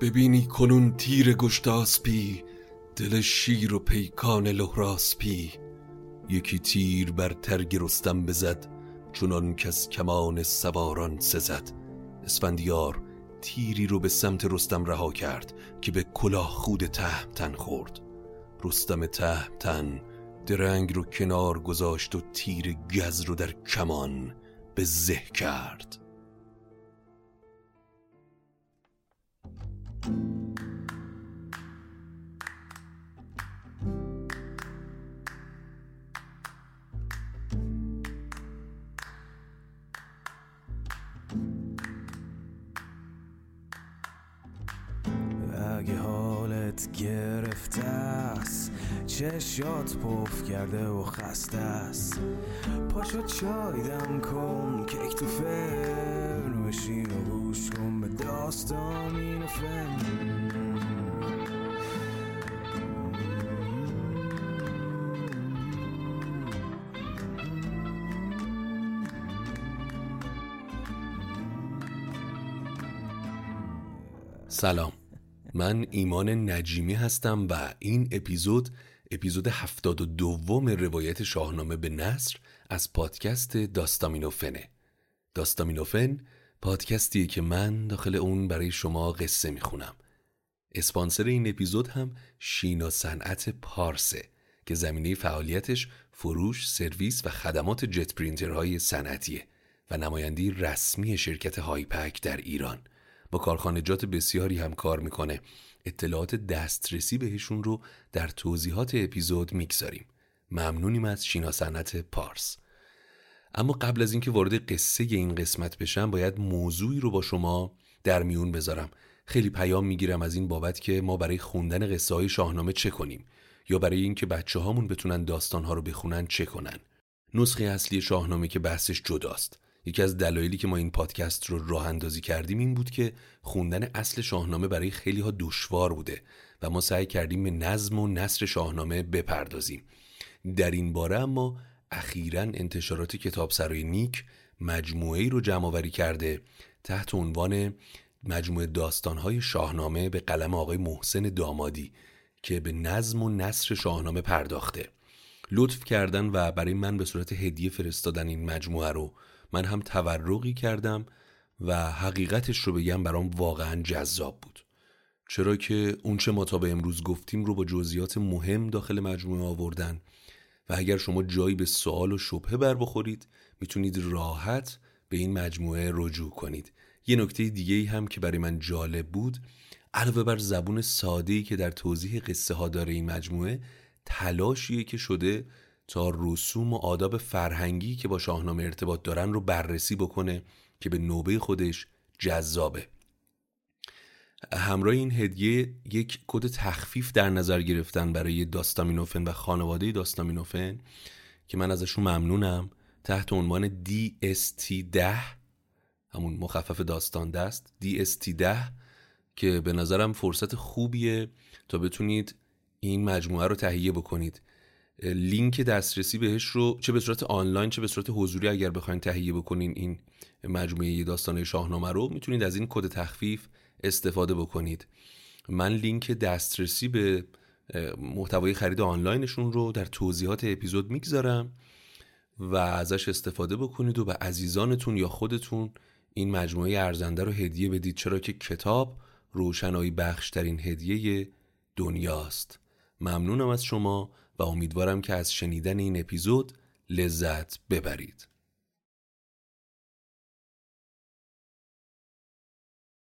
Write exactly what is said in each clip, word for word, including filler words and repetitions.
ببینی کنون تیر گشتاسپی، دل شیر و پیکان لهراسپی. یکی تیر بر ترگ رستم بزد، چونان کس کمان سواران سزد. اسفندیار تیری رو به سمت رستم رها کرد که به کلاه خود تهمتن خورد. رستم تهمتن درنگ رو کنار گذاشت و تیر گز رو در کمان به زه کرد. اگه حالت گرفته است، چشات پف کرده و خسته است، پاشو چای دم کن، کیک تو فرن بشین و گوش کن به داستامینوفن. سلام، من ایمان نجیمی هستم و این اپیزود اپیزود هفتاد و دوم روایت شاهنامه به نثر از پادکست داستامینوفنه. داستامینوفن پادکستیه که من داخل اون برای شما قصه میخونم. اسپانسر این اپیزود هم شینا صنعت پارسه که زمینه فعالیتش فروش، سرویس و خدمات جت پرینترهای صنعتیه و نماینده رسمی شرکت هایپک در ایران. با کارخانجات بسیاری هم کار میکنه. اطلاعات دسترسی بهشون رو در توضیحات اپیزود میگذاریم. ممنونیم از شینا صنعت پارس. اما قبل از اینکه وارد قصه این قسمت بشم، باید موضوعی رو با شما در میون بذارم. خیلی پیام میگیرم از این بابت که ما برای خوندن قصه های شاهنامه چه کنیم یا برای اینکه بچه‌هامون بتونن داستان‌ها رو بخونن چه کنن. نسخه اصلی شاهنامه که بحثش جداست. یکی از دلایلی که ما این پادکست رو راه اندازی کردیم این بود که خوندن اصل شاهنامه برای خیلی ها دشوار بوده و ما سعی کردیم به نظم و نثر شاهنامه بپردازیم. در این باره اما اخیراً انتشارات کتاب سرای نیک مجموعه‌ای رو جمع‌آوری کرده تحت عنوان مجموعه داستان‌های شاهنامه به قلم آقای محسن دامادی که به نظم و نثر شاهنامه پرداخته. لطف کردن و برای من به صورت هدیه فرستادن این مجموعه رو. من هم تورقی کردم و حقیقتش رو بگم برام واقعا جذاب بود، چرا که اون چه ما تا به امروز گفتیم رو با جزئیات مهم داخل مجموعه آوردن و اگر شما جایی به سوال و شبهه بر بخورید میتونید راحت به این مجموعه رجوع کنید. یه نکته دیگه‌ای هم که برای من جالب بود، علاوه بر زبون ساده‌ای که در توضیح قصه ها داره، این مجموعه تلاشیه که شده تا رسوم و آداب فرهنگی که با شاهنامه ارتباط دارن رو بررسی بکنه که به نوبه خودش جذابه. همراه این هدیه یک کد تخفیف در نظر گرفتن برای داستامینوفن و خانواده داستامینوفن که من ازشون ممنونم، تحت عنوان دی اس تی ده، همون مخفف داستان دست، دی اس تی ده، که به نظرم فرصت خوبیه تا بتونید این مجموعه رو تهیه بکنید. لینک دسترسی بهش رو چه به صورت آنلاین چه به صورت حضوری اگر بخواید تهیه بکنین این مجموعه داستان‌های شاهنامه رو، میتونید از این کد تخفیف استفاده بکنید. من لینک دسترسی به محتوای خرید آنلاینشون رو در توضیحات اپیزود میگذارم و ازش استفاده بکنید و به عزیزانتون یا خودتون این مجموعه ارزنده رو هدیه بدید، چرا که کتاب روشنایی بخشترین هدیه دنیاست. ممنونم از شما و امیدوارم که از شنیدن این اپیزود لذت ببرید.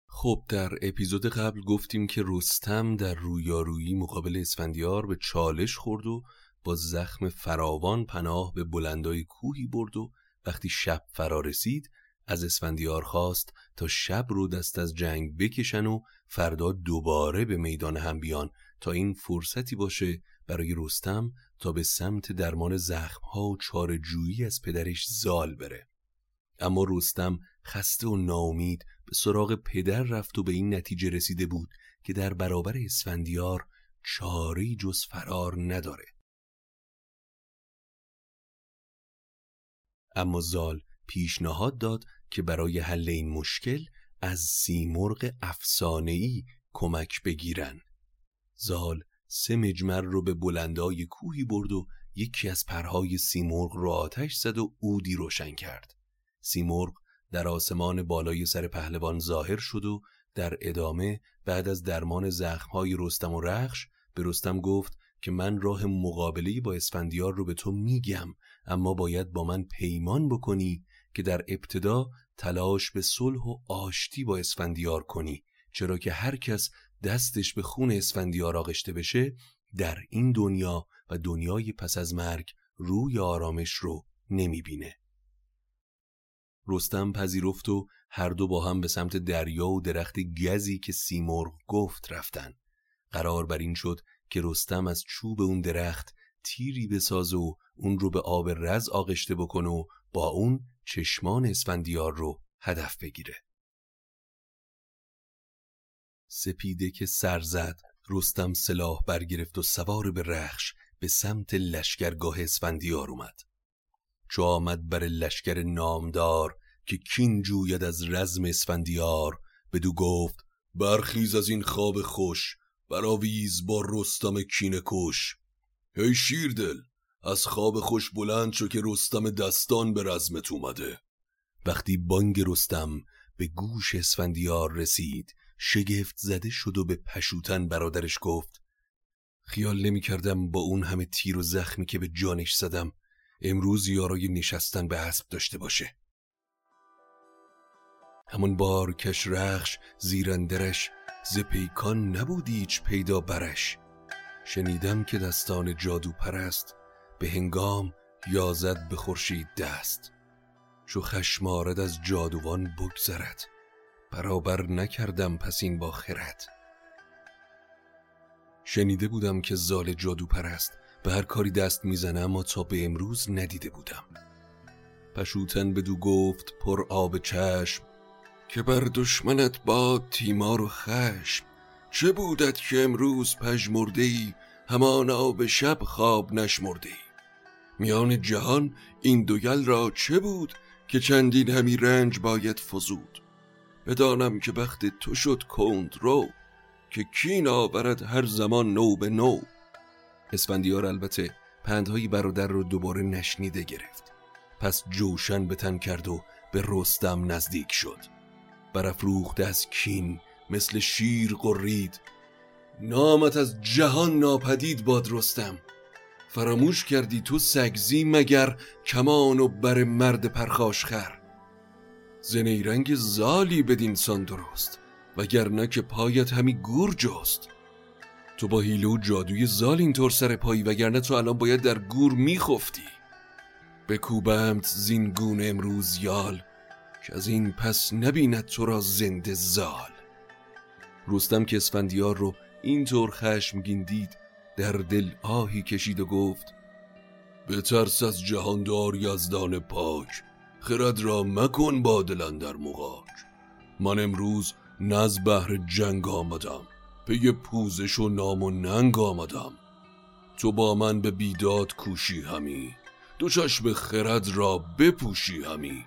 خب، در اپیزود قبل گفتیم که رستم در رویارویی مقابل اسفندیار به چالش خورد و با زخم فراوان پناه به بلندای کوهی برد و وقتی شب فرا رسید از اسفندیار خواست تا شب رو دست از جنگ بکشن و فردا دوباره به میدان هم بیان تا این فرصتی باشه برای رستم تا به سمت درمان زخم‌ها و چاره‌جویی از پدرش زال بره. اما رستم خسته و ناامید به سراغ پدر رفت و به این نتیجه رسیده بود که در برابر اسفندیار چاره‌ای جز فرار نداره. اما زال پیشنهاد داد که برای حل این مشکل از سیمرغ افسانه‌ای کمک بگیرن. زال سه مجمر رو به بلندای کوهی برد و یکی از پرهای سیمرغ رو آتش زد و عودی روشن کرد. سیمرغ در آسمان بالای سر پهلوان ظاهر شد و در ادامه بعد از درمان زخم‌های رستم و رخش به رستم گفت که من راه مقابله با اسفندیار رو به تو میگم، اما باید با من پیمان بکنی که در ابتدا تلاش به صلح و آشتی با اسفندیار کنی، چرا که هر کس دستش به خون اسفندیار آغشته بشه در این دنیا و دنیای پس از مرگ روی آرامش رو نمیبینه. رستم پذیرفت و هر دو با هم به سمت دریا و درخت گزی که سیمرغ گفت رفتن. قرار بر این شد که رستم از چوب اون درخت تیری بساز و اون رو به آب رز آغشته بکن و با اون چشمان اسفندیار رو هدف بگیره. سپیده که سر زد، رستم سلاح برگرفت و سوار به رخش به سمت لشکرگاه اسفندیار اومد. چو آمد بر لشکر نامدار که کین جوید از رزم اسفندیار، بدو گفت برخیز از این خواب خوش، براویز با رستم کینه کش. هی شیردل از خواب خوش بلند شو که رستم دستان به رزمت اومده. وقتی بانگ رستم به گوش اسفندیار رسید شگفت زده شد و به پشوتن برادرش گفت خیال نمی کردم با اون همه تیر و زخمی که به جانش زدم امروز یارای نشستن به اسب داشته باشه. همون بار کش رخش زیرندرش، ز پیکان نبود هیچ پیدا برش. شنیدم که دستان جادو پرست، به هنگام یازد به خورشید دست. چو خشم آرد از جادوان بگذرد، برابر نکردم پس این با خرد. شنیده بودم که زال جادو پرست به هر کاری دست میزنه، اما تا به امروز ندیده بودم. پشوتن بدو گفت پر آب چشم، که بر دشمنت باد تیمار و خشم. چه بودت که امروز پژمرده ای، همان آب شب خواب نشمرده ای. میان جهان این دویل را چه بود، که چندین همی رنج باید فزود. بدانم که بخت تو شد کند رو، که کین آورد هر زمان نو به نو. اسفندیار البته پندهای برادر رو دوباره نشنیده گرفت، پس جوشن به تن کرد و به رستم نزدیک شد. برافروخته از کین مثل شیر قرید، نامت از جهان ناپدید باد رستم. فراموش کردی تو سگزی مگر، کمان و بر مرد پرخاش خر. زنیرنگ زالی بدینسان درست، وگرنه که پایت همی گور جست. تو با هیله و جادوی زال اینطور سر پایی، وگرنه تو الان باید در گور میخفتی. بکوبمت زینگون امروز یال، که از این پس نبیند تو را زنده زال. رستم که اسفندیار رو اینطور خشمگین دید در دل آهی کشید و گفت بترس از جهاندار یزدان پاک، خرد را مکن با دلن در مغاک. من امروز نز بهر جنگ آمدم، پی پوزش و نام و ننگ آمدم. تو با من به بیداد کوشی همی، دو چشم خرد را بپوشی همی.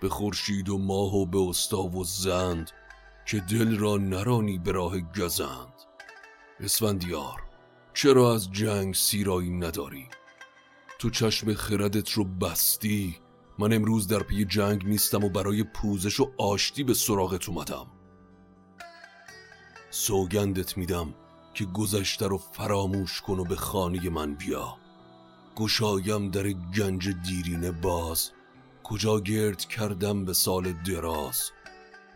به خورشید و ماه و به استاو و زند، که دل را نرانی به راه گزند. اسفندیار چرا از جنگ سیرایی نداری؟ تو چشم خردت رو بستی. من امروز در پی جنگ نیستم و برای پوزش و آشتی به سراغت اومدم. سوگندت میدم که گذشته رو فراموش کن و به خانه من بیا. گشایم در گنج دیرینه باز، کجا گرد کردم به سال دراز.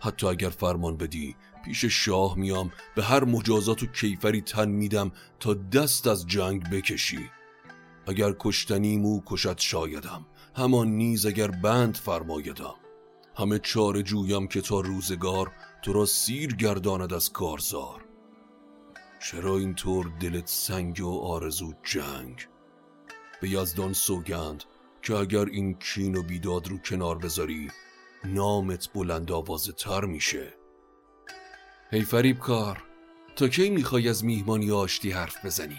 حتی اگر فرمان بدی پیش شاه میام، به هر مجازات و کیفری تن میدم تا دست از جنگ بکشی. اگر کشتنیم او کشد شایدم، همان نیز اگر بند فرمایدم. همه چاره جویم که تا روزگار تو را سیر گرداند از کارزار. چرا اینطور دلت سنگ و آرزو جنگ؟ به یزدان سوگند که اگر این کین و بیداد رو کنار بذاری نامت بلند آوازه تر میشه. هی فریب کار، تا کی میخوای از میهمانی آشتی حرف بزنی؟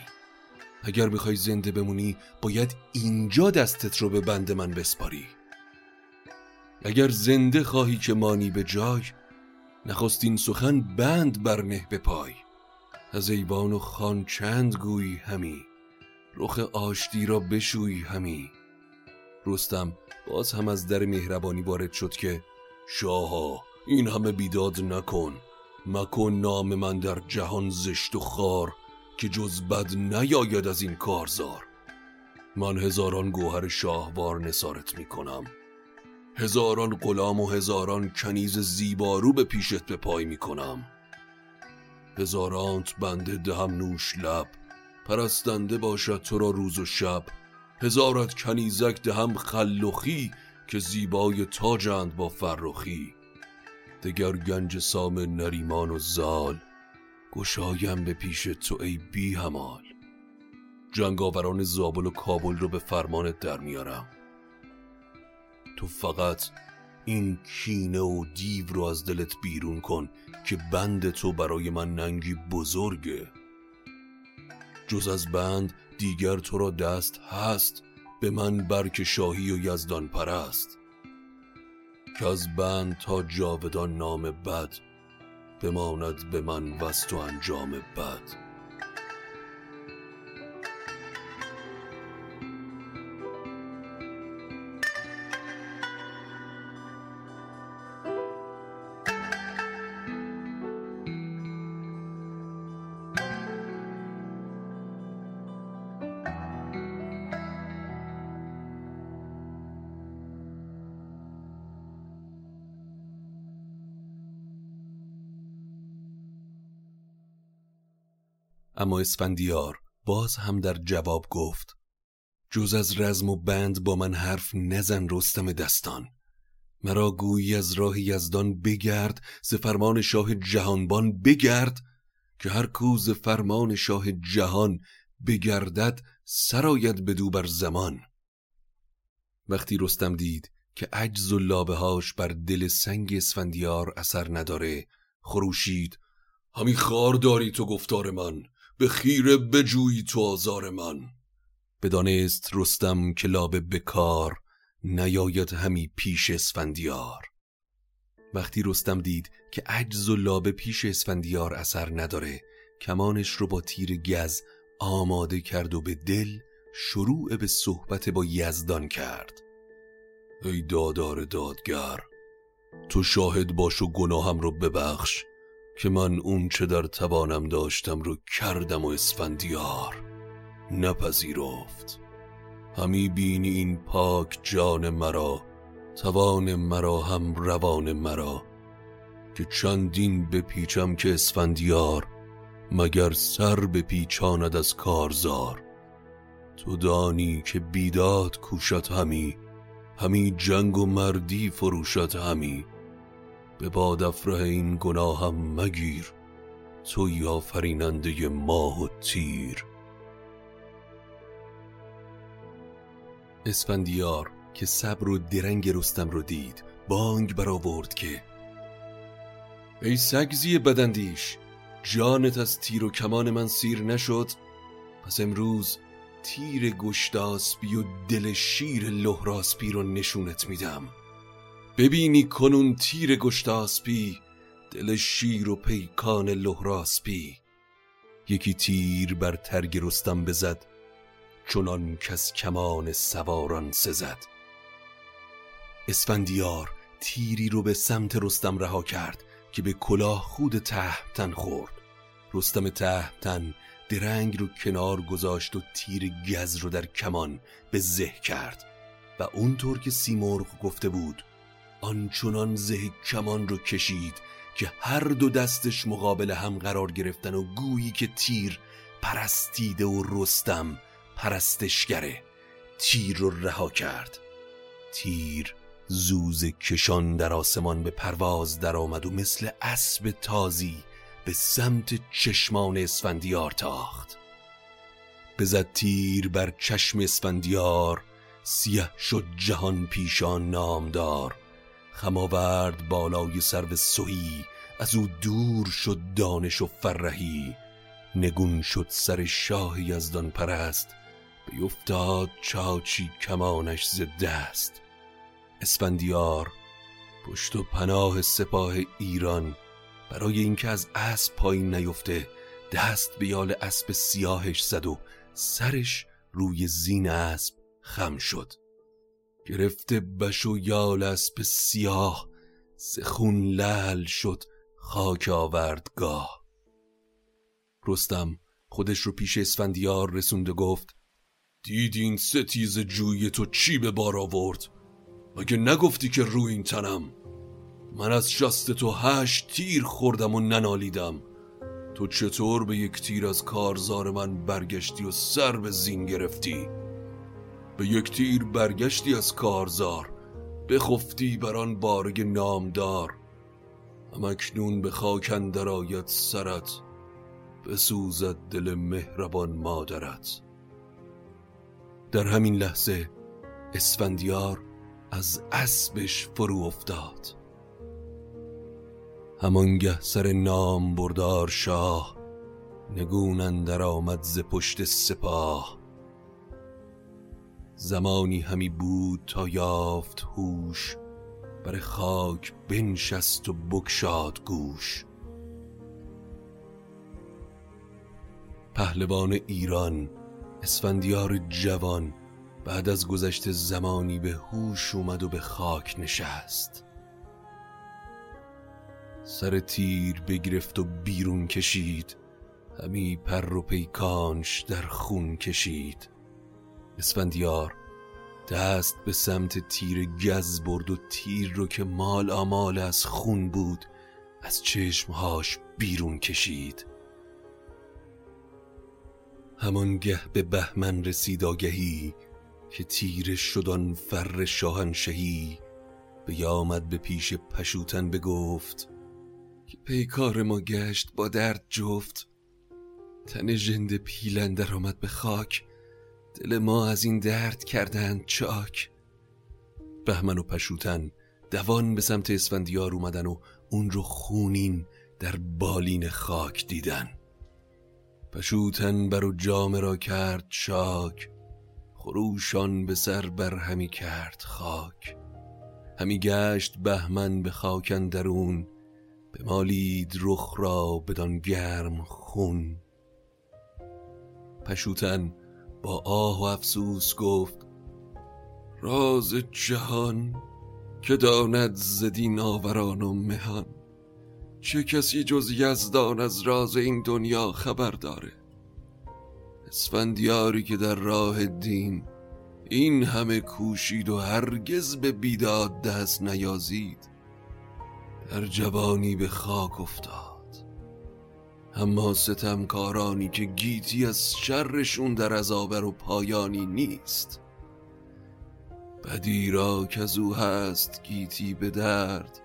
اگر میخوای زنده بمونی باید اینجا دستت رو به بند من بسپاری. اگر زنده خواهی که مانی به جای، نخستین سخن بند برنه به پای. از ایوان و خان چند گویی همی، رخ آشتی را بشویی همی. رستم باز هم از در مهربانی وارد شد که شاها این همه بیداد نکن، مکن نام من در جهان زشت و خار، که جز بد نیاید از این کارزار. من هزاران گوهر شاهوار نثارت میکنم، هزاران غلام و هزاران کنیز زیبارو به پیشت به پای میکنم. هزارانت بنده دهم نوش لب، پرستنده باشد تو را روز و شب. هزارت کنیزک دهم خلخی، که زیبای تاجند با فرخی. دگر گنج سام نریمان و زال، گشایم به پیش تو ای بی همال. جنگاوران زابل و کابل رو به فرمانت در میارم. تو فقط این کینه و دیو رو از دلت بیرون کن، که بند تو برای من ننگی بزرگه. جز از بند دیگر تو را دست هست، به من برک شاهی و یزدان پرست. که از بند تا جاودان نام بد، بماند به من وست و انجام بد. اما اسفندیار باز هم در جواب گفت جز از رزم و بند با من حرف نزن رستم دستان. مرا گویی از راه یزدان بگرد، ز فرمان شاه جهانبان بگرد. که هر کو ز فرمان شاه جهان بگردد، سراید بدو بر زمان. وقتی رستم دید که عجز و لابهاش بر دل سنگ اسفندیار اثر نداره، خروشید همی خار داری تو گفتار من، به خیره بجویی تو آزار من. بدانست رستم که لابه بکار، نیاید همی پیش اسفندیار. وقتی رستم دید که عجز و لابه پیش اسفندیار اثر نداره، کمانش رو با تیر گز آماده کرد و به دل شروع به صحبت با یزدان کرد. ای دادار دادگر، تو شاهد باش و گناهم رو ببخش، که من اون چه در توانم داشتم رو کردم و اسفندیار نپذیرفت. همی بینی این پاک جان مرا، توان مرا هم روان مرا. که چندین بپیچم که اسفندیار، مگر سر بپیچاند از کارزار. تو دانی که بیداد کوشد همی، همی جنگ و مردی فروشد همی. به باد افره این گناهم مگیر، تو یا فریننده ماه و تیر. اسفندیار که صبر و درنگ رستم رو دید، بانگ برآورد که ای سگزی بدندیش، جانت از تیر و کمان من سیر نشد؟ پس امروز تیر گشتاسپی و دل شیر لهراسپی رو نشونت میدم. ببینی کنون تیر گشتاسپی، دل شیر و پیکان لهراسپی. یکی تیر بر ترگ رستم بزد، چنان کس کمان سواران سزد. اسفندیار تیری رو به سمت رستم رها کرد که به کلاه خود تهمتن خورد. رستم تهمتن درنگ رو کنار گذاشت و تیر گز رو در کمان به زه کرد و اونطور که سیمرغ گفته بود آنچنان زه کمان رو کشید که هر دو دستش مقابل هم قرار گرفتن و گویی که تیر پرستیده و رستم پرستشگره. تیر رو رها کرد. تیر زوز کشان در آسمان به پرواز در آمد و مثل اسب تازی به سمت چشمان اسفندیار تاخت. بزد تیر بر چشم اسفندیار، سیه شد جهان پیشان نامدار. خماورد بالای سرو سهی، از او دور شد دانش و فرهی. نگون شد سر شاه یزدان پرست، بیفتاد چاچی کمانش ز دست. اسفندیار پشت و پناه سپاه ایران، برای اینکه از اسب پایین نیفته دست به یال اسب سیاهش زد و سرش روی زین اسب خم شد. گرفته بش و یال اسب سیاه، سخون لعل شد خاک آوردگاه. رستم خودش رو پیش اسفندیار رسوند و گفت: دیدین ستیز جوی تو چی به بار آورد؟ مگه نگفتی که روی این تنم؟ من از شست تو هشت تیر خوردم و ننالیدم، تو چطور به یک تیر از کارزار من برگشتی و سر به زین گرفتی؟ به یک تیر برگشتی از کارزار، بخفتی بران بارگ نامدار. اما اکنون به خاک اندر آید سرت، بسوزد دل مهربان مادرت. در همین لحظه اسفندیار از اسبش فرو افتاد. همانگه سر نام بردار شاه، نگون اندر آمد ز پشت سپاه. زمانی همی بود تا یافت هوش، بر خاک بنشست و بگشاد گوش. پهلوان ایران اسفندیار جوان، بعد از گذشت زمانی به هوش اومد و به خاک نشست. سر تیر بگرفت و بیرون کشید، همی پر و پیکانش در خون کشید. اسفندیار دست به سمت تیر گز برد و تیر رو که مال آمال از خون بود از چشمهاش بیرون کشید. همانگه به بهمن رسید آگهی، که تیر شدان فر شاهنشهی. بیامد به پیش پشوتن بگفت، که پیکار ما گشت با درد جفت. تن ژنده پیلن در آمد به خاک، دل ما از این درد کردند چاک. بهمن و پشوتن دوان به سمت اسفندیار اومدن و اون رو خونین در بالین خاک دیدن. پشوتن بر و جام را کرد چاک، خروشان به سر بر همی کرد خاک. همی گشت بهمن به خاک اندرون، به مالید رخ را بدان گرم خون. پشوتن با آه و افسوس گفت، راز جهان که داند زدی ناوران و مهان. چه کسی جز یزدان از راز این دنیا خبر داره؟ اسفندیاری که در راه دین این همه کوشید و هرگز به بیداد دست نیازید، در جوانی به خاک افتاد. اما ستمکارانی که گیتی از شرشون در عذاب و پایانی نیست، بدی را که از او هست گیتی به درد.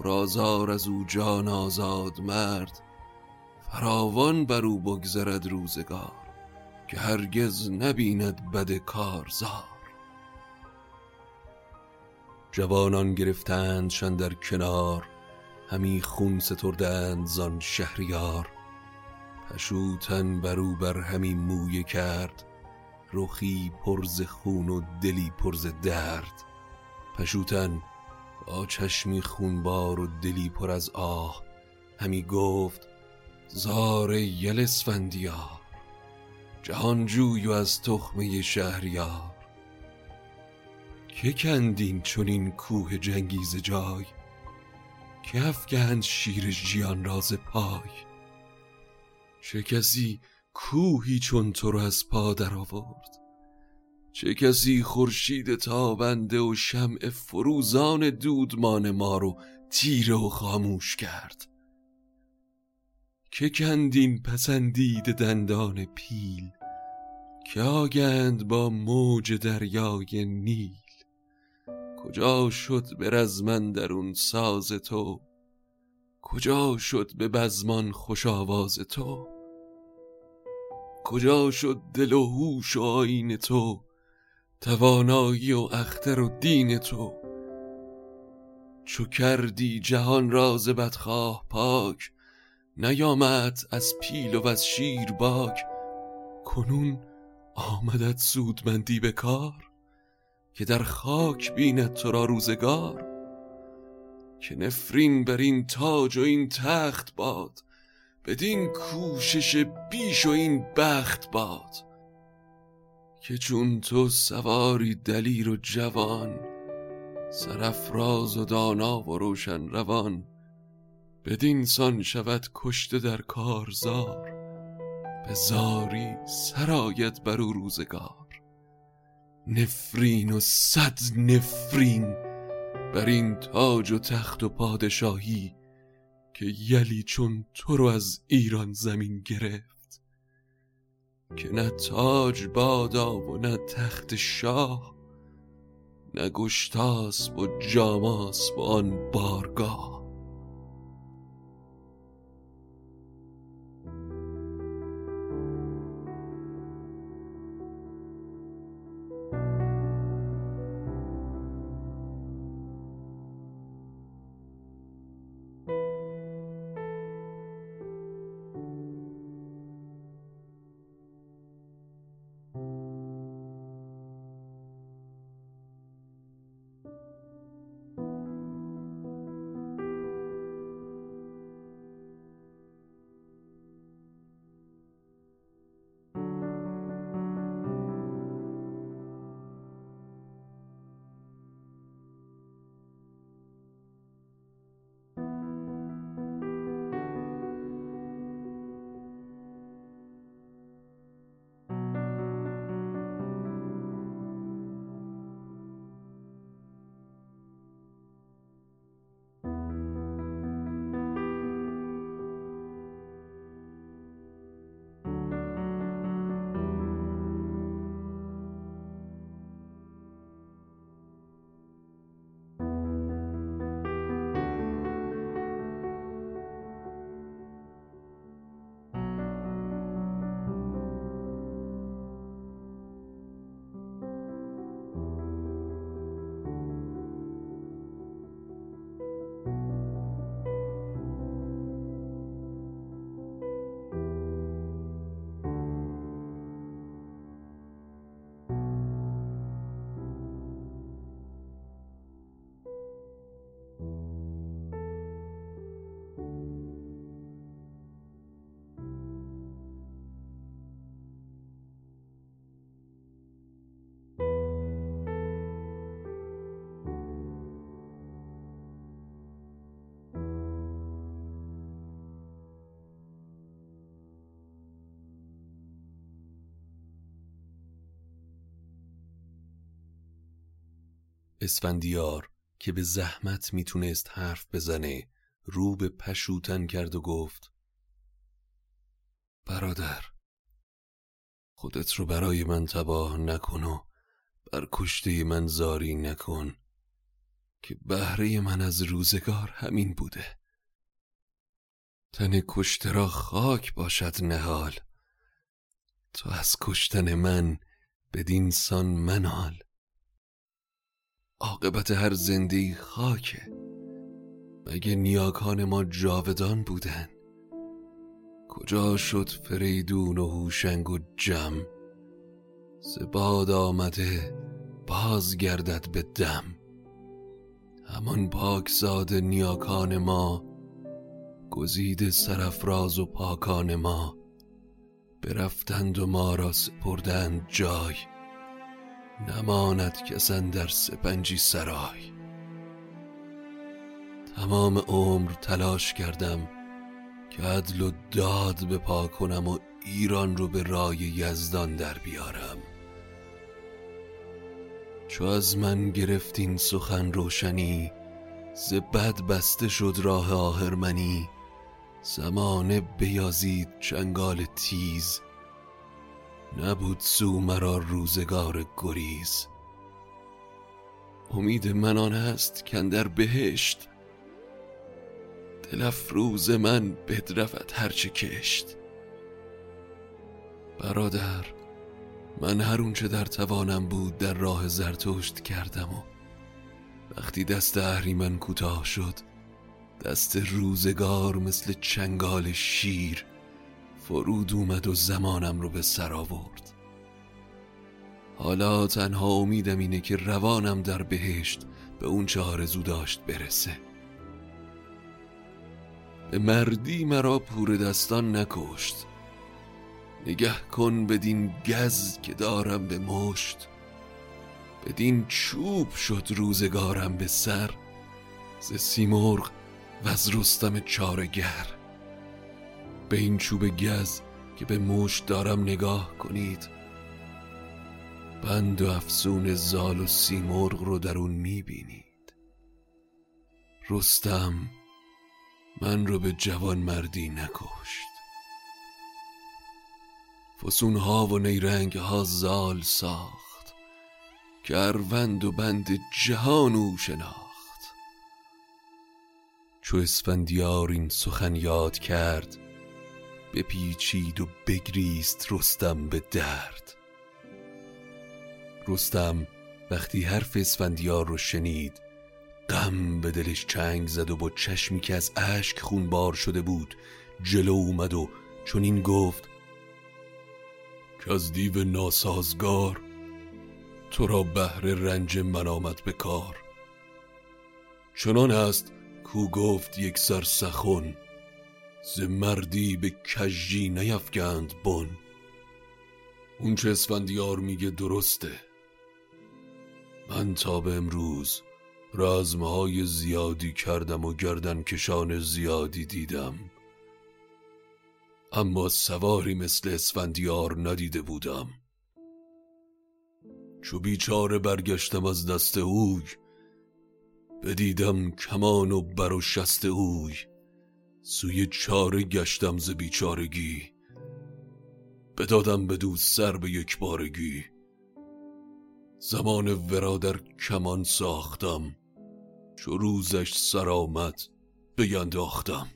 پرازار از او جان آزاد مرد، فراوان بر او بگذرد روزگار، که هرگز نبیند بد کارزار. جوانان گرفتندشان در کنار، همی خون ستردند زان شهریار. پشوتن بر او بر همی مویه کرد، رخی پرز خون و دلی پرز درد. پشوتن با چشمی خونبار و دلی پر از آه، همی گفت، زار یل اسفندیار، جهانجوی و از تخمه شهریار. که کندین چون این کوه جنگیز جای، که افگند شیر جیان راز پای. چه کسی کوهی چون تو رو از پا در آورد، چه کسی خورشید تابنده و شمع فروزان دودمان ما رو تیره و خاموش کرد. که کندین پسندید دندان پیل، که آیند با موج دریای نیل. کجا شد به رزمن درون ساز تو، کجا شد به بزمان خوش آواز تو، کجا شد دل و هوش و آیین تو، توانایی و اختر و دین تو. چو کردی جهان را ز بدخواه پاک، نیامد از پیل و از شیر باک. کنون آمدت سودمندی به کار، که در خاک بیند تو را روزگار. که نفرین بر این تاج و این تخت باد، بدین کوشش بیش و این بخت باد. که چون تو سواری دلیر و جوان، سرافراز و دانا و روشن روان، بدین سان شود کشته در کارزار، به زاری سرایت بر او روزگار. نفرین و صد نفرین بر این تاج و تخت و پادشاهی، که یلی چون تو رو از ایران زمین گرفت. که نه تاج بادا و نه تخت شاه، نه گشتاس و جاماس و آن بارگاه. اسفندیار که به زحمت میتونست حرف بزنه رو به پشوتن کرد و گفت: برادر، خودت رو برای من تباه نکن و بر کشته من زاری نکن، که بهره من از روزگار همین بوده. تن کشته را خاک باشد نهال، تو از کشتن من بدین سان منال. عاقبت هر زنده‌ای خاکه، مگه نیاکان ما جاودان بودن؟ کجا شد فریدون و هوشنگ و جم؟ ز باد آمده باز گردد به دم. همان پاکزاده نیاکان ما، گزیده سرافراز و پاکان ما، برفتند و ما را سپردند جای، نماند کس اندر سپنجی سرای. تمام عمر تلاش کردم که عدل و داد به پا کنم و ایران رو به رای یزدان در بیارم. چو از من گرفت این سخن روشنی، ز بد بسته شد راه آهرمنی. زمانه بیازید چنگال تیز، نبود سو مرا روزگار گریز. امید من آن است که اندر بهشت، دل افروز من بدرود هرچه کشت. برادر، من هر اونچه در توانم بود در راه زرتشت کردم و وقتی دست اهریمن کوتاه شد، دست روزگار مثل چنگال شیر فرود اومد و زمانم رو به سر آورد. حالا تنها امیدم اینه که روانم در بهشت به اون چه آرزو داشت برسه. به مردی مرا پور دستان نکشت، نگه کن بدین گز که دارم به مشت. بدین چوب شد روزگارم به سر، ز سیمرغ و از رستم چارگر. به این چوب گز که به مشت دارم نگاه کنید، بند و افسون زال و سیمرغ رو در اون میبینید. رستم من رو به جوان مردی نکشت. فسون ها و نیرنگ ها زال ساخت، که اروند و بند جهان او شناخت. چو اسفندیار این سخن یاد کرد، بپیچید و بگریست رستم به درد. رستم وقتی حرف اسفندیار رو شنید، غم به دلش چنگ زد و با چشمی که از اشک خونبار شده بود جلو اومد و چون این گفت: که از دیو ناسازگار تو را بهر رنج من آمد به کار. چنان است کو گفت یک سر سخن، ز مردی به کجی نیفگند بن. اون چه اسفندیار میگه درسته. من تا به امروز رزمهای زیادی کردم و گردن کشان زیادی دیدم، اما سواری مثل اسفندیار ندیده بودم. چو بیچاره برگشتم از دست اوی، بدیدم کمان و بر و شست اوی. سوی چاره گشتم ز بیچارگی، بدادم بدو سر به یک بارگی. زمان ورا در کمان ساختم، چو روزش سر آمد بینداختم.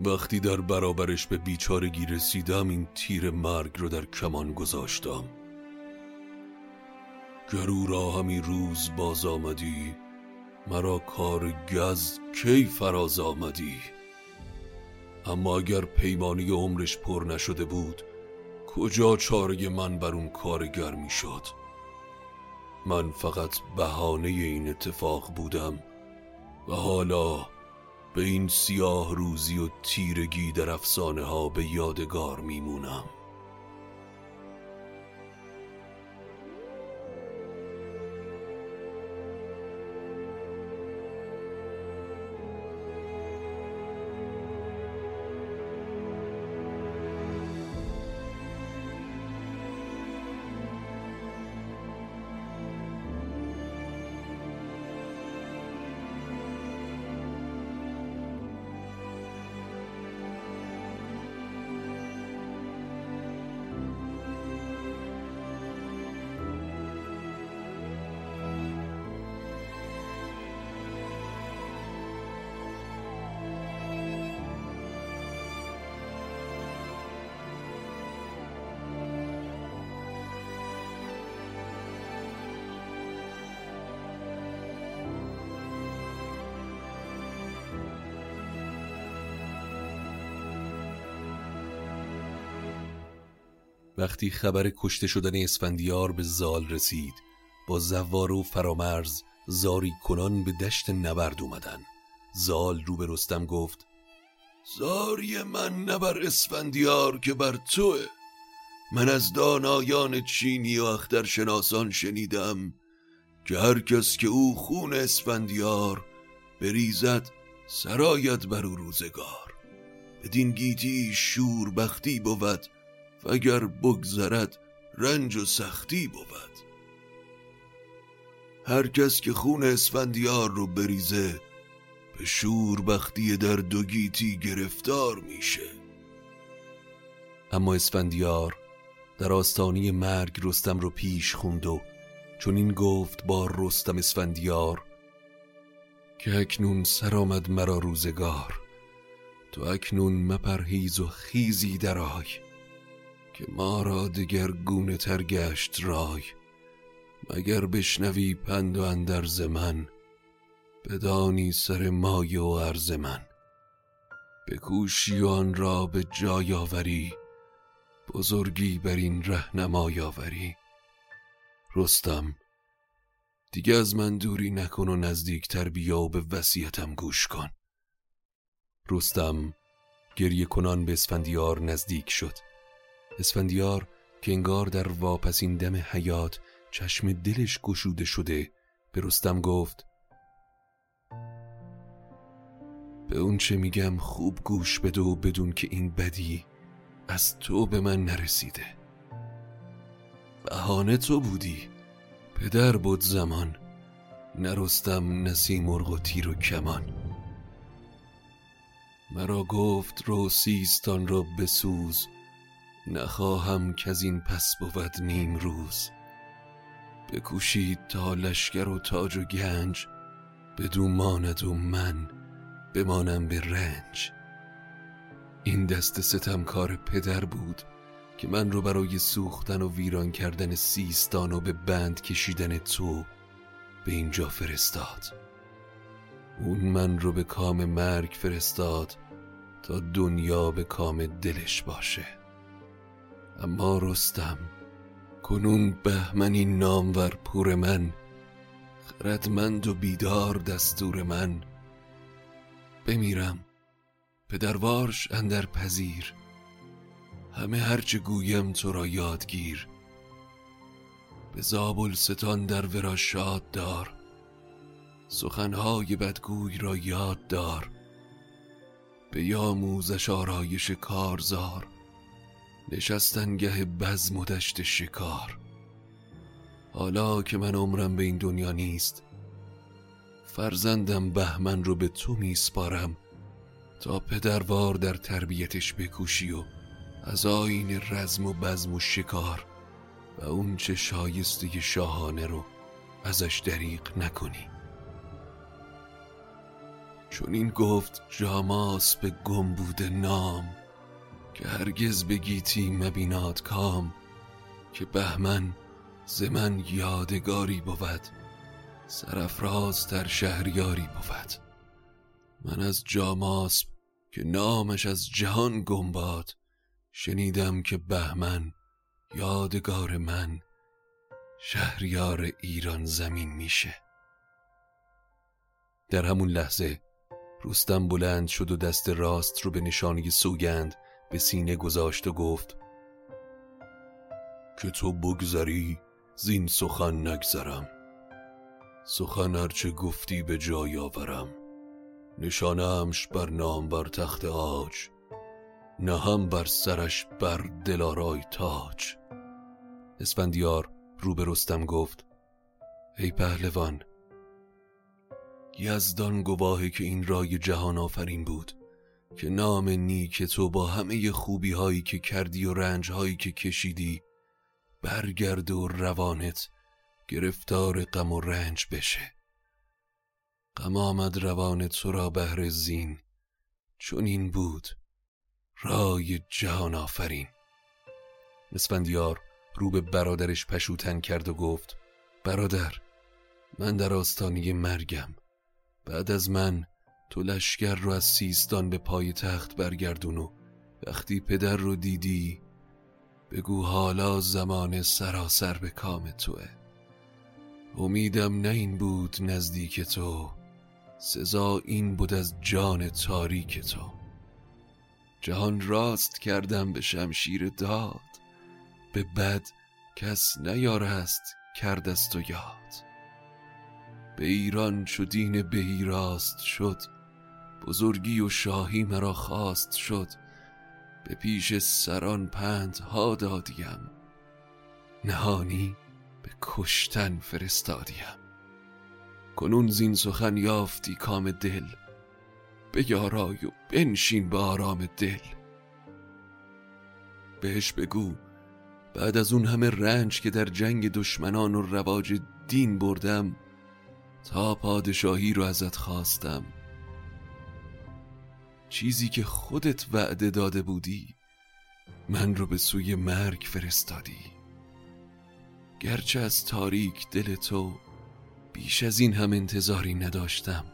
وقتی در برابرش به بیچارگی رسیدم، این تیر مرگ رو در کمان گذاشتم. گرو را همی روز باز آمدی، مرا کار گز کی فراز آمدی. اما اگر پیمانی عمرش پر نشده بود، کجا چاره من بر اون کارگر می شد؟ من فقط بهانه این اتفاق بودم و حالا به این سیاه روزی و تیرگی در افسانه ها به یادگار میمونم. وقتی خبر کشته شدن اسفندیار به زال رسید، با زوار و فرامرز زاری کنان به دشت نبرد اومدن. زال رو به رستم گفت: زاری من نبر اسفندیار که بر توه. من از دانایان چینی و اخترشناسان شنیدم که هر کس که او خون اسفندیار بریزد، سرایت بر او روزگار. بدین گیتی شور بختی بود، و اگر بگذرد رنج و سختی بود. هر کس که خون اسفندیار رو بریزه، به شوربختی در دوگیتی گرفتار میشه. اما اسفندیار در آستانه مرگ رستم رو پیش خوند و چون این گفت با رستم اسفندیار که اکنون سر آمد مرا روزگار، تو اکنون مپرهیز و خیزی درای، که ما را دگر گونه تر گشت رای، مگر بشنوی پند و اندرز من، بدانی سر مایه و عرض من، بکوشی آن را به جای آوری، بزرگی بر این رهنمای آوری. رستم دیگه از من دوری نکن و نزدیکتر بیا و به وصیتم گوش کن. رستم گریه کنان به اسفندیار نزدیک شد. اسفندیار که انگار در واپسین دم حیات چشم دلش گشوده شده به رستم گفت به اون چه میگم خوب گوش بده و بدون که این بدی از تو به من نرسیده. بهانه تو بودی، پدر بود زمان، نرستم نسی مرغ و تیر و کمان. مرا گفت رو سیستان را بسوز، نخواهم که از این پس بود نیم روز. بکوشید تا لشکر و تاج و گنج، بدو ماند و من بمانم به رنج. این دست ستمکار پدر بود که من رو برای سوختن و ویران کردن سیستان و به بند کشیدن تو به اینجا فرستاد. اون من رو به کام مرگ فرستاد تا دنیا به کام دلش باشه. اما رستم کنون بهمن این نامور پور من، خردمند و بیدار دستور من، بمیرم پدروارش اندر پذیر، همه هرچه گویم تو را یادگیر. به زابل ستان در ورا شاد دار، سخنهای بدگوی را یاد دار. به یاموزش آرایش کارزار، نشستنگه بزم و دشت شکار. حالا که من عمرم به این دنیا نیست، فرزندم بهمن رو به تو میسپارم تا پدروار در تربیتش بکوشی و از آیین رزم و بزم و شکار و اون چه شایسته شاهانه رو ازش دریغ نکنی. چون این گفت جاماس به گم بوده نام، که هرگز بگیتی مبینات کام. که بهمن زمن یادگاری بود، سرفراز تر شهریاری بود. من از جاماس که نامش از جهان گم باد، شنیدم که بهمن یادگار من شهریار ایران زمین میشه. در همون لحظه رستم بلند شد و دست راست رو به نشانه سوگند به سینه گذاشت و گفت که تو بگذری زین سخن نگذرم، سخن هرچه گفتی به جای آورم. نشانمش بر نام بر تخت آج، نه هم بر سرش بر دلارای تاج. اسفندیار رو به رستم گفت ای پهلوان، یزدان گواهی که این رای جهان آفرین بود، که نام نیک تو با همه خوبی هایی که کردی و رنج هایی که کشیدی برگرد و روانت گرفتار غم و رنج بشه. غم آمد روانت تو را بهر زین، چون این بود رای جهان آفرین. اسفندیار رو به برادرش پشوتن کرد و گفت برادر، من در آستانه مرگم. بعد از من تو لشکر رو از سیستان به پای تخت برگردون و وقتی پدر رو دیدی بگو حالا زمان سراسر به کام توه. امیدم نه این بود نزدیک تو، سزا این بود از جان تاریک تو. جهان راست کردم به شمشیر داد، به بد کس نیارست کرد از تو یاد. به ایران چو دین بهی راست شد، بزرگی و شاهی مرا خواست شد. به پیش سران پندها دادیم، نهانی به کشتن فرستادیم. کنون زین سخن یافتی کام دل، به یارای و بنشین به آرام دل. بهش بگو بعد از اون همه رنج که در جنگ دشمنان و رواج دین بردم، تا پادشاهی رو ازت خواستم، چیزی که خودت وعده داده بودی، من رو به سوی مرگ فرستادی. گرچه از تاریک دل تو بیش از این هم انتظاری نداشتم.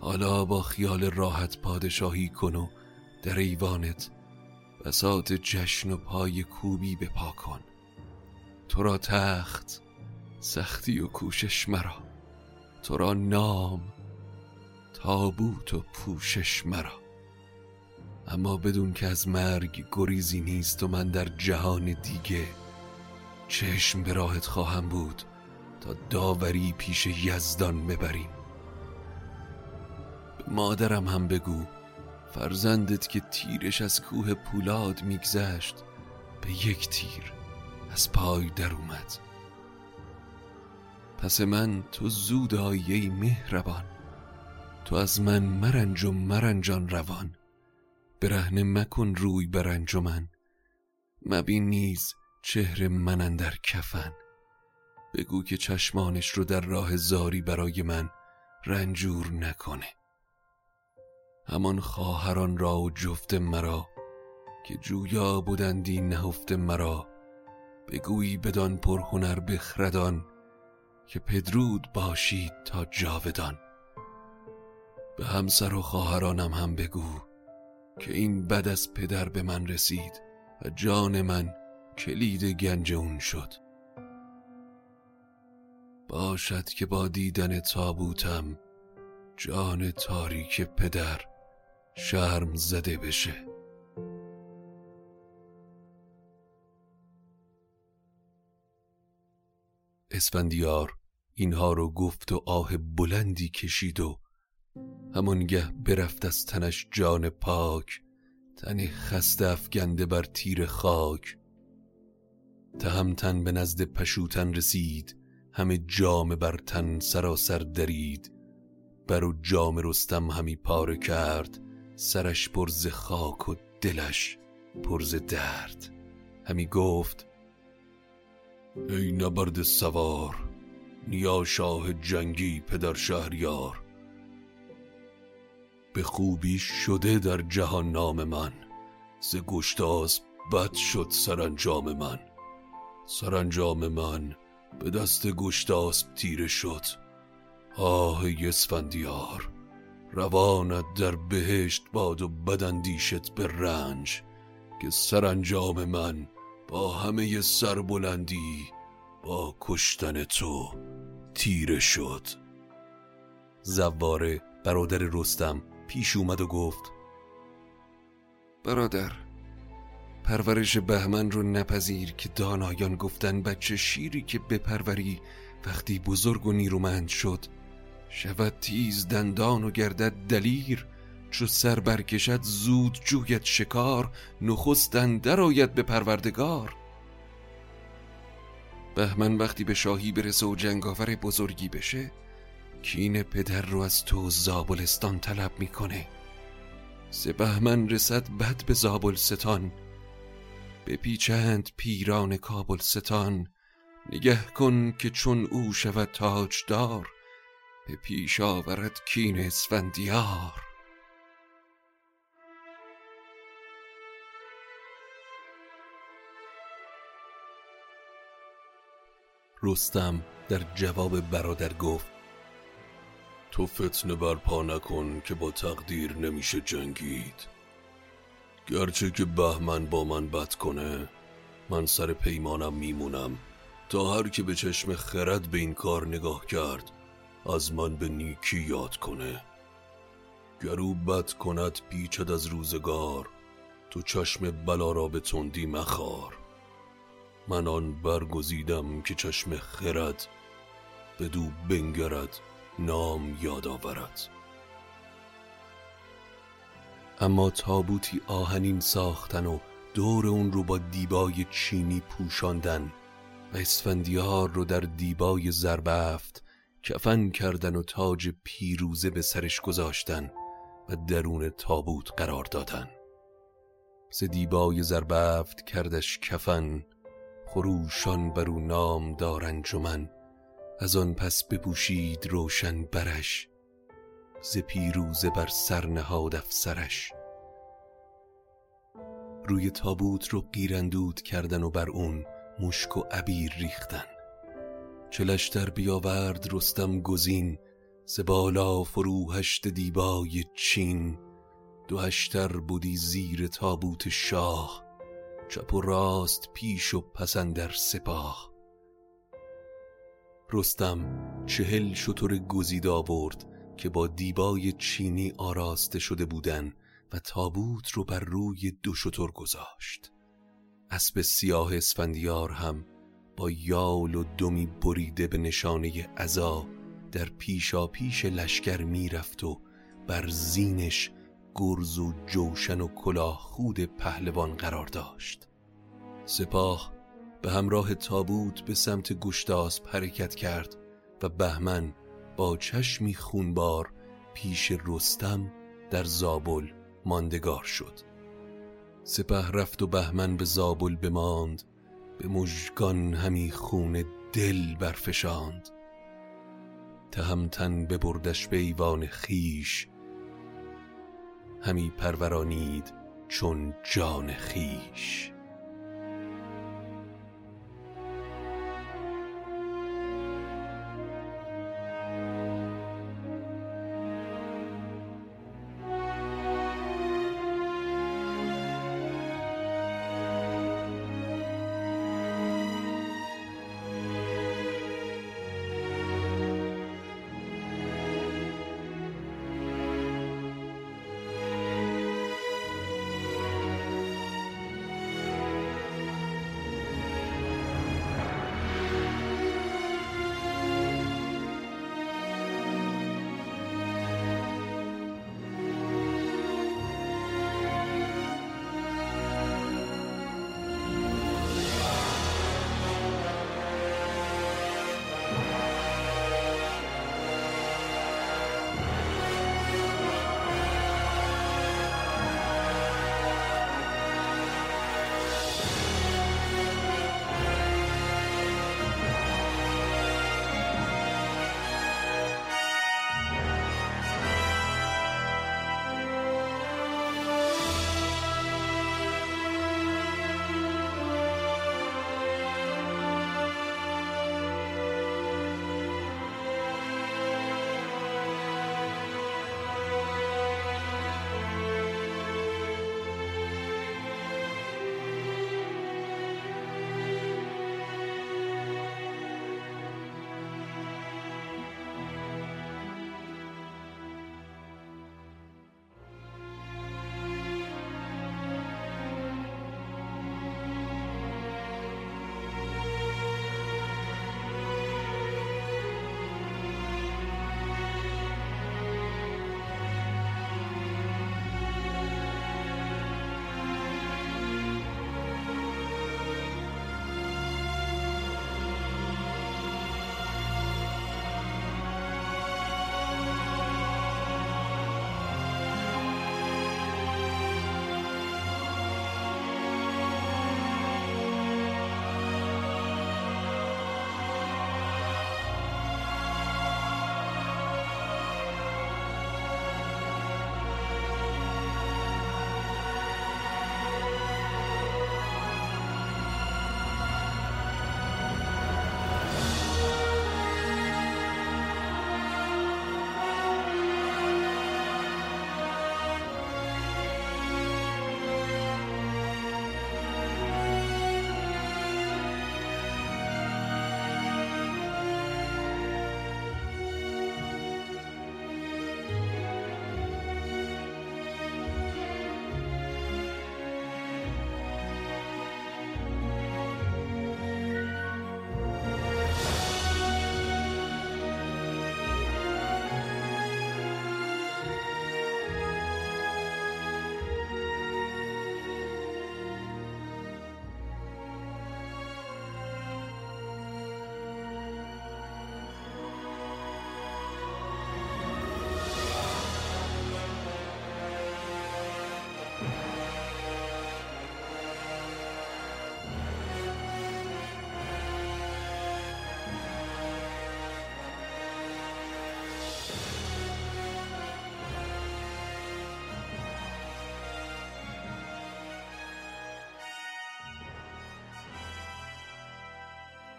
حالا با خیال راحت پادشاهی کن و در ایوانت بساط جشن و پای کوبی بپا کن. تو را تخت، سختی و کوشش مرا، تو را نام، تابوت و پوشش مرا. اما بدون که از مرگ گریزی نیست و من در جهان دیگه چشم به راهت خواهم بود تا داوری پیش یزدان ببریم. به مادرم هم بگو فرزندت که تیرش از کوه پولاد میگذشت به یک تیر از پای در اومد. پس من تو زود آیه مهربان، تو از من مرنج و مرنجان روان، برهنه مکن روی برنج و من، مبین نیز چهره من اندر کفن. بگو که چشمانش رو در راه زاری برای من رنجور نکنه. همان خواهران را و جفت مرا که جویا بودندی نهفت مرا، بگویی بدان پرهنر بخردان که پدرود باشید تا جاودان. به همسر و خواهرانم هم بگو که این بد از پدر به من رسید و جان من کلید گنج اون شد. باشد که با دیدن تابوتم جان تاریک پدر شرم زده بشه. اسفندیار اینها رو گفت و آه بلندی کشید و همانگه برفت از تنش جان پاک، تن خسته افگنده بر تیر خاک. تهمتن به نزد پشوتن رسید، همه جام بر تن سراسر درید. برو جام رستم همی پاره کرد، سرش پر ز خاک و دلش پر ز درد. همی گفت ای نبرد سوار، نیا شاه جنگی پدر شهریار. به خوبی شده در جهان نام من، ز گشتاس بد شد سرانجام من. سرانجام من به دست گشتاس تیره شد. آه اسفندیار روانت در بهشت باد و بداندیشت به رنج، که سرانجام من با همه سربلندی با کشتن تو تیره شد. زواره برادر رستم پیش اومد و گفت برادر، پرورش بهمن رو نپذیر که دانایان گفتن بچه شیری که بپروری وقتی بزرگ و نیرومند شد شود تیز دندان و گردد دلیر. چو سر برکشد زود جوید شکار، نخست اندر آید به پروردگار. بهمن وقتی به شاهی برسه و جنگاور بزرگی بشه، کین پدر رو از تو زابلستان طلب میکنه. ز بهمن رسد بد به زابلستان، بپیچند پیران کابلستان. نگه کن که چون او شود تاجدار، به پیش آورد کین اسفندیار. رستم در جواب برادر گفت تو فتنه برپا نکن که با تقدیر نمیشه جنگید. گرچه که بهمن با من بد کنه، من سر پیمانم میمونم تا هر که به چشم خرد به این کار نگاه کرد از من به نیکی یاد کنه. گر او بد کند پیچد از روزگار، تو چشم بلا را به تندی مخار. من آن برگزیدم که چشم خرد، بدو بنگرد نام یاد آورد. اما تابوتی آهنین ساختن و دور اون رو با دیبای چینی پوشاندن و اسفندیار رو در دیبای زربفت کفن کردن و تاج پیروزه به سرش گذاشتن و درون تابوت قرار دادن. ز دیبای زربفت کردش کفن، خروشان برو نام دارن جمن. از آن پس بپوشید روشن برش، ز پیروزه بر سر نهاد افسرش. روی تابوت رو گیراندود کردن و بر اون مشک و عبیر ریختن. چه لشتر بیاورد رستم گزین، ز بالا فروهشت دیبای چین. دو هشتر بودی زیر تابوت شاه، چپ و راست پیش و پس اندر سپاه. رستم چهل شتر گزید آورد که با دیبای چینی آراسته شده بودن و تابوت رو بر روی دو شتر گذاشت. اسب سیاه اسفندیار هم با یال و دمی بریده به نشانه عزا در پیشا پیش لشکر می رفت و بر زینش گرز و جوشن و کلاه خود پهلوان قرار داشت. سپاه به همراه تابوت به سمت گشتاسب حرکت کرد و بهمن با چشمی خونبار پیش رستم در زابل ماندگار شد. سپه رفت و بهمن به زابل بماند، به مژگان همی خون دل برفشاند. تهمتن ببردش به ایوان خیش، همی پرورانید چون جان خیش.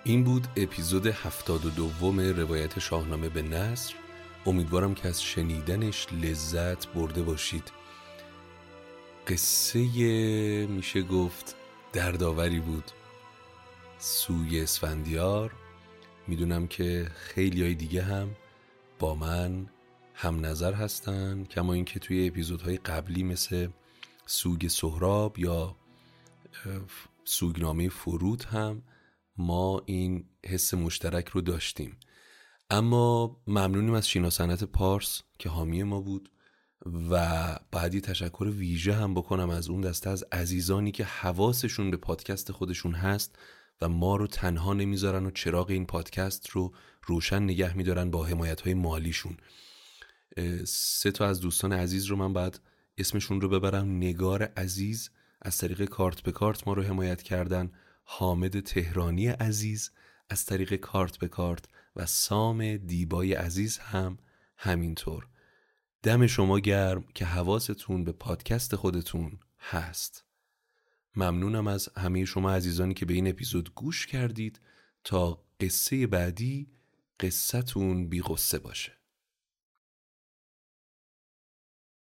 این بود اپیزود هفتاد و دوم روایت شاهنامه به نثر. امیدوارم که از شنیدنش لذت برده باشید. قصه میشه گفت دردآوری بود سوی اسفندیار. میدونم که خیلی های دیگه هم با من هم نظر هستن، کما این که توی اپیزودهای قبلی مثل سوگ سهراب یا سوگنامه فرود هم ما این حس مشترک رو داشتیم. اما ممنونیم از شینا سنت پارس که حامی ما بود و بعدی تشکر ویژه هم بکنم از اون دسته از عزیزانی که حواسشون به پادکست خودشون هست و ما رو تنها نمیذارن و چراغ این پادکست رو روشن نگه میدارن با حمایت‌های مالیشون. سه تا از دوستان عزیز رو من بعد اسمشون رو ببرم. نگار عزیز از طریق کارت به کارت ما رو حمایت کردن، حامد تهرانی عزیز از طریق کارت به کارت و سام دیبای عزیز هم همینطور. دم شما گرم که حواستون به پادکست خودتون هست. ممنونم از همه شما عزیزانی که به این اپیزود گوش کردید. تا قصه بعدی قصه‌تون بی قصه باشه.